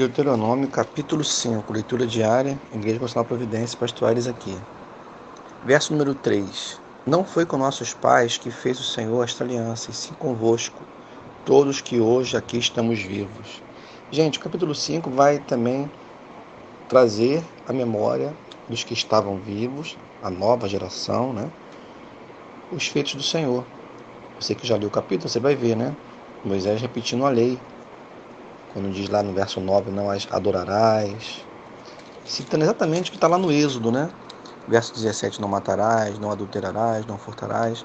Deuteronômio, capítulo 5, leitura diária, Igreja Evangélica Providência, pastores aqui. Verso número 3. Não foi com nossos pais que fez o Senhor esta aliança, e sim convosco, todos que hoje aqui estamos vivos. Gente, o capítulo 5 vai também trazer a memória dos que estavam vivos, a nova geração, né? Os feitos do Senhor. Você que já leu o capítulo, você vai ver, né? Moisés repetindo a lei. Quando diz lá no verso 9, não as adorarás, citando exatamente o que está lá no Êxodo, né? Verso 17, não matarás, não adulterarás, não furtarás.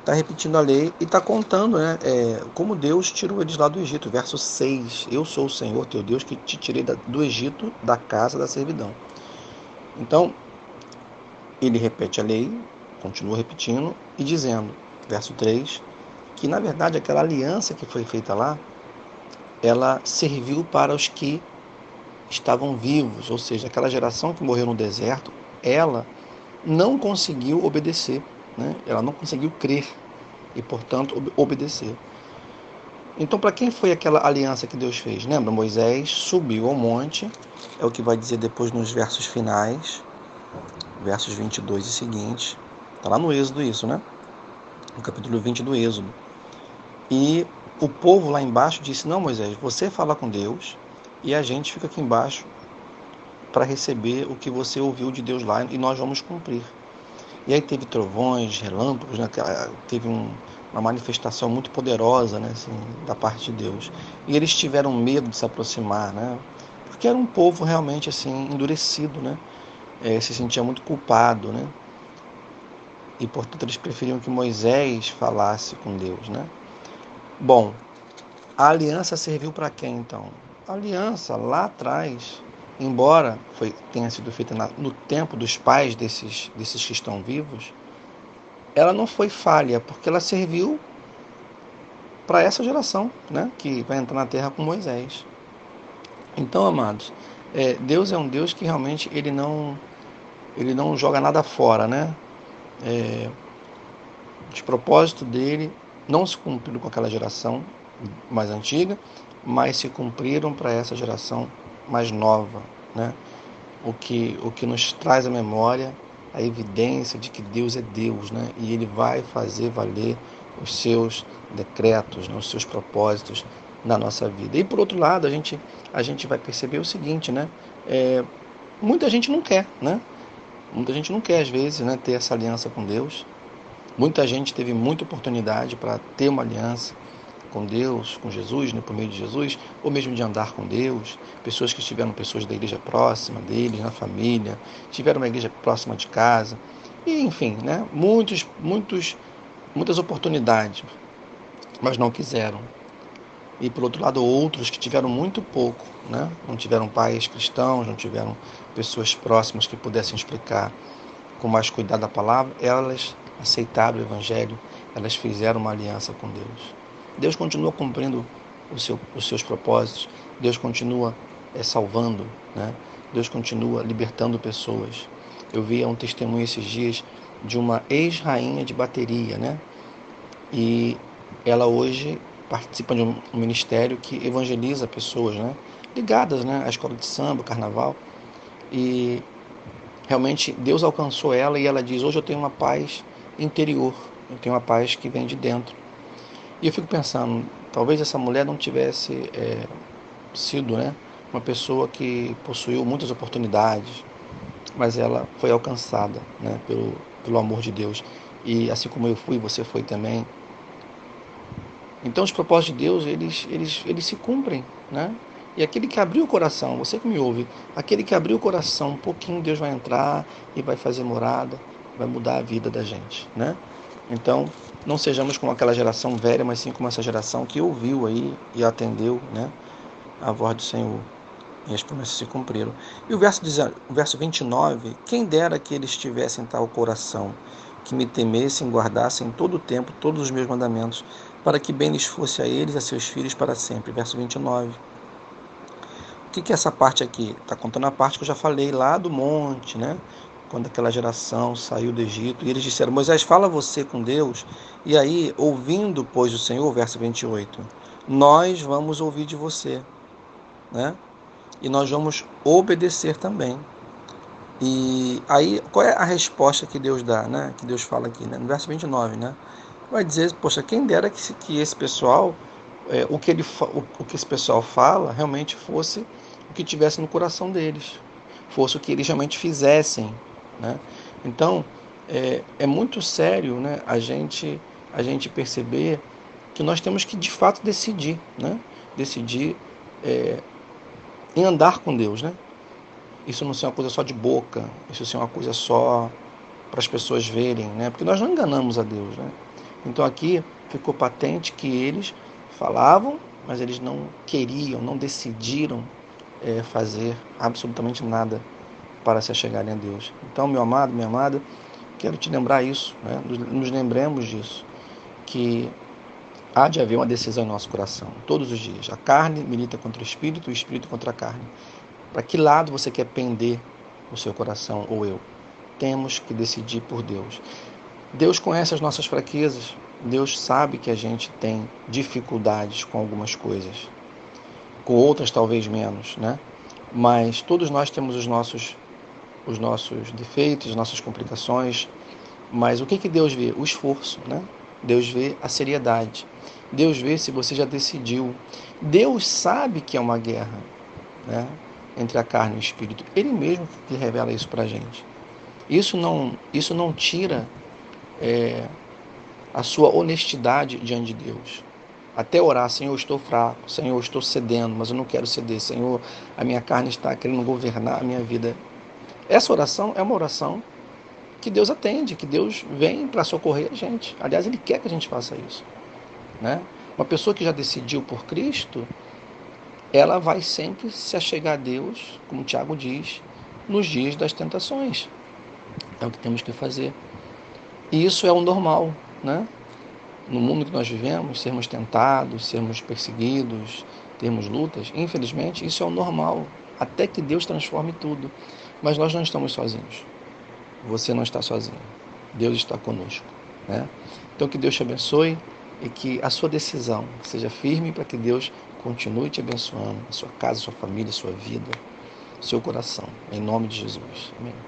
Está repetindo a lei e está contando, né? Como Deus tirou eles lá do Egito. Verso 6, eu sou o Senhor teu Deus que te tirei do Egito, da casa da servidão. Então, ele repete a lei, continua repetindo e dizendo, verso 3, que na verdade aquela aliança que foi feita lá, ela serviu para os que estavam vivos, ou seja, aquela geração que morreu no deserto, ela não conseguiu obedecer, né? Ela não conseguiu crer e, portanto, obedecer. Então, para quem foi aquela aliança que Deus fez? Lembra? Moisés subiu ao monte, é o que vai dizer depois nos versos finais, versos 22 e seguintes. Está lá no Êxodo isso, né? No capítulo 20 do Êxodo. E o povo lá embaixo disse, não, Moisés, você fala com Deus e a gente fica aqui embaixo para receber o que você ouviu de Deus lá e nós vamos cumprir. E aí teve trovões, relâmpagos, né? Teve uma manifestação muito poderosa, né, assim, da parte de Deus. E eles tiveram medo de se aproximar, né? Porque era um povo realmente assim, endurecido, né? Se sentia muito culpado, né? E portanto eles preferiam que Moisés falasse com Deus, né? Bom, a aliança serviu para quem então? A aliança lá atrás, embora tenha sido feita no tempo dos pais desses que estão vivos, ela não foi falha, porque ela serviu para essa geração, né, que vai entrar na terra com Moisés. Então, amados, Deus é um Deus que realmente ele não joga nada fora, né? O propósito dele não se cumpriram com aquela geração mais antiga, mas se cumpriram para essa geração mais nova, né? O que nos traz à memória a evidência de que Deus é Deus, né? E Ele vai fazer valer os seus decretos, né? Os seus propósitos na nossa vida. E por outro lado, a gente vai perceber o seguinte, né? Muita gente não quer, né? Muita gente não quer às vezes, né, ter essa aliança com Deus. Muita gente teve muita oportunidade para ter uma aliança com Deus, com Jesus, né, por meio de Jesus, ou mesmo de andar com Deus. Pessoas que tiveram pessoas da igreja próxima deles, na família, tiveram uma igreja próxima de casa. E, enfim, né, muitas oportunidades, mas não quiseram. E, por outro lado, outros que tiveram muito pouco, né, não tiveram pais cristãos, não tiveram pessoas próximas que pudessem explicar com mais cuidado a palavra, elas aceitaram o Evangelho, elas fizeram uma aliança com Deus. Deus continua cumprindo os seus propósitos, Deus continua salvando, né? Deus continua libertando pessoas. Eu vi um testemunho esses dias de uma ex-rainha de bateria, né? E ela hoje participa de um ministério que evangeliza pessoas, né? Ligadas, né, à escola de samba, carnaval. E realmente Deus alcançou ela e ela diz, hoje eu tenho uma paz interior, eu tenho uma paz que vem de dentro. E eu fico pensando, talvez essa mulher não tivesse sido, né, uma pessoa que possuiu muitas oportunidades, mas ela foi alcançada, né, pelo amor de Deus. E assim como eu fui, você foi também. Então os propósitos de Deus, eles se cumprem, né? E aquele que abriu o coração, você que me ouve, aquele que abriu o coração um pouquinho, Deus vai entrar e vai fazer morada, vai mudar a vida da gente, né? Então, não sejamos como aquela geração velha, mas sim como essa geração que ouviu aí e atendeu, né, a voz do Senhor. E as promessas se cumpriram. E o verso 29, quem dera que eles tivessem tal coração, que me temessem, guardassem todo o tempo, todos os meus mandamentos, para que bem lhes fosse a eles, a seus filhos para sempre. Verso 29. O que é essa parte aqui? Está contando a parte que eu já falei lá do monte, né? Quando aquela geração saiu do Egito. E eles disseram, Moisés, fala você com Deus. E aí, ouvindo, pois, o Senhor, verso 28, nós vamos ouvir de você, né? e nós vamos obedecer também. E aí, qual é a resposta que Deus dá, né? Que Deus fala aqui, né? No verso 29, né? Vai dizer, poxa, quem dera que esse pessoal, o que esse pessoal fala, realmente fosse o que tivesse no coração deles, fosse o que eles realmente fizessem, né? Então, é muito sério, né, a gente perceber que nós temos que, de fato, decidir, né? Decidir em andar com Deus, né? Isso não ser uma coisa só de boca, isso ser uma coisa só para as pessoas verem, né? Porque nós não enganamos a Deus, né? Então aqui ficou patente que eles falavam, mas eles não queriam, não decidiram fazer absolutamente nada para se achegarem a Deus. Então, meu amado, minha amada, quero te lembrar isso, né? Nos lembremos disso, que há de haver uma decisão em nosso coração, todos os dias. A carne milita contra o espírito contra a carne. Para que lado você quer pender o seu coração ou eu? Temos que decidir por Deus. Deus conhece as nossas fraquezas. Deus sabe que a gente tem dificuldades com algumas coisas. Com outras talvez menos, né? Mas todos nós temos os nossos defeitos, as nossas complicações. Mas o que Deus vê? O esforço, né? Deus vê a seriedade. Deus vê se você já decidiu. Deus sabe que é uma guerra, né? Entre a carne e o espírito. Ele mesmo que revela isso para a gente. Isso não tira a sua honestidade diante de Deus. Até orar, Senhor, eu estou fraco, Senhor, eu estou cedendo, mas eu não quero ceder, Senhor, a minha carne está querendo governar a minha vida. Essa oração é uma oração que Deus atende, que Deus vem para socorrer a gente. Aliás, Ele quer que a gente faça isso, né? Uma pessoa que já decidiu por Cristo, ela vai sempre se achegar a Deus, como Tiago diz, nos dias das tentações. É o que temos que fazer. E isso é o normal, né? No mundo que nós vivemos, sermos tentados, sermos perseguidos, termos lutas, infelizmente, isso é o normal, até que Deus transforme tudo. Mas nós não estamos sozinhos. Você não está sozinho. Deus está conosco, né? Então, que Deus te abençoe e que a sua decisão seja firme para que Deus continue te abençoando, a sua casa, a sua família, a sua vida, seu coração. Em nome de Jesus. Amém.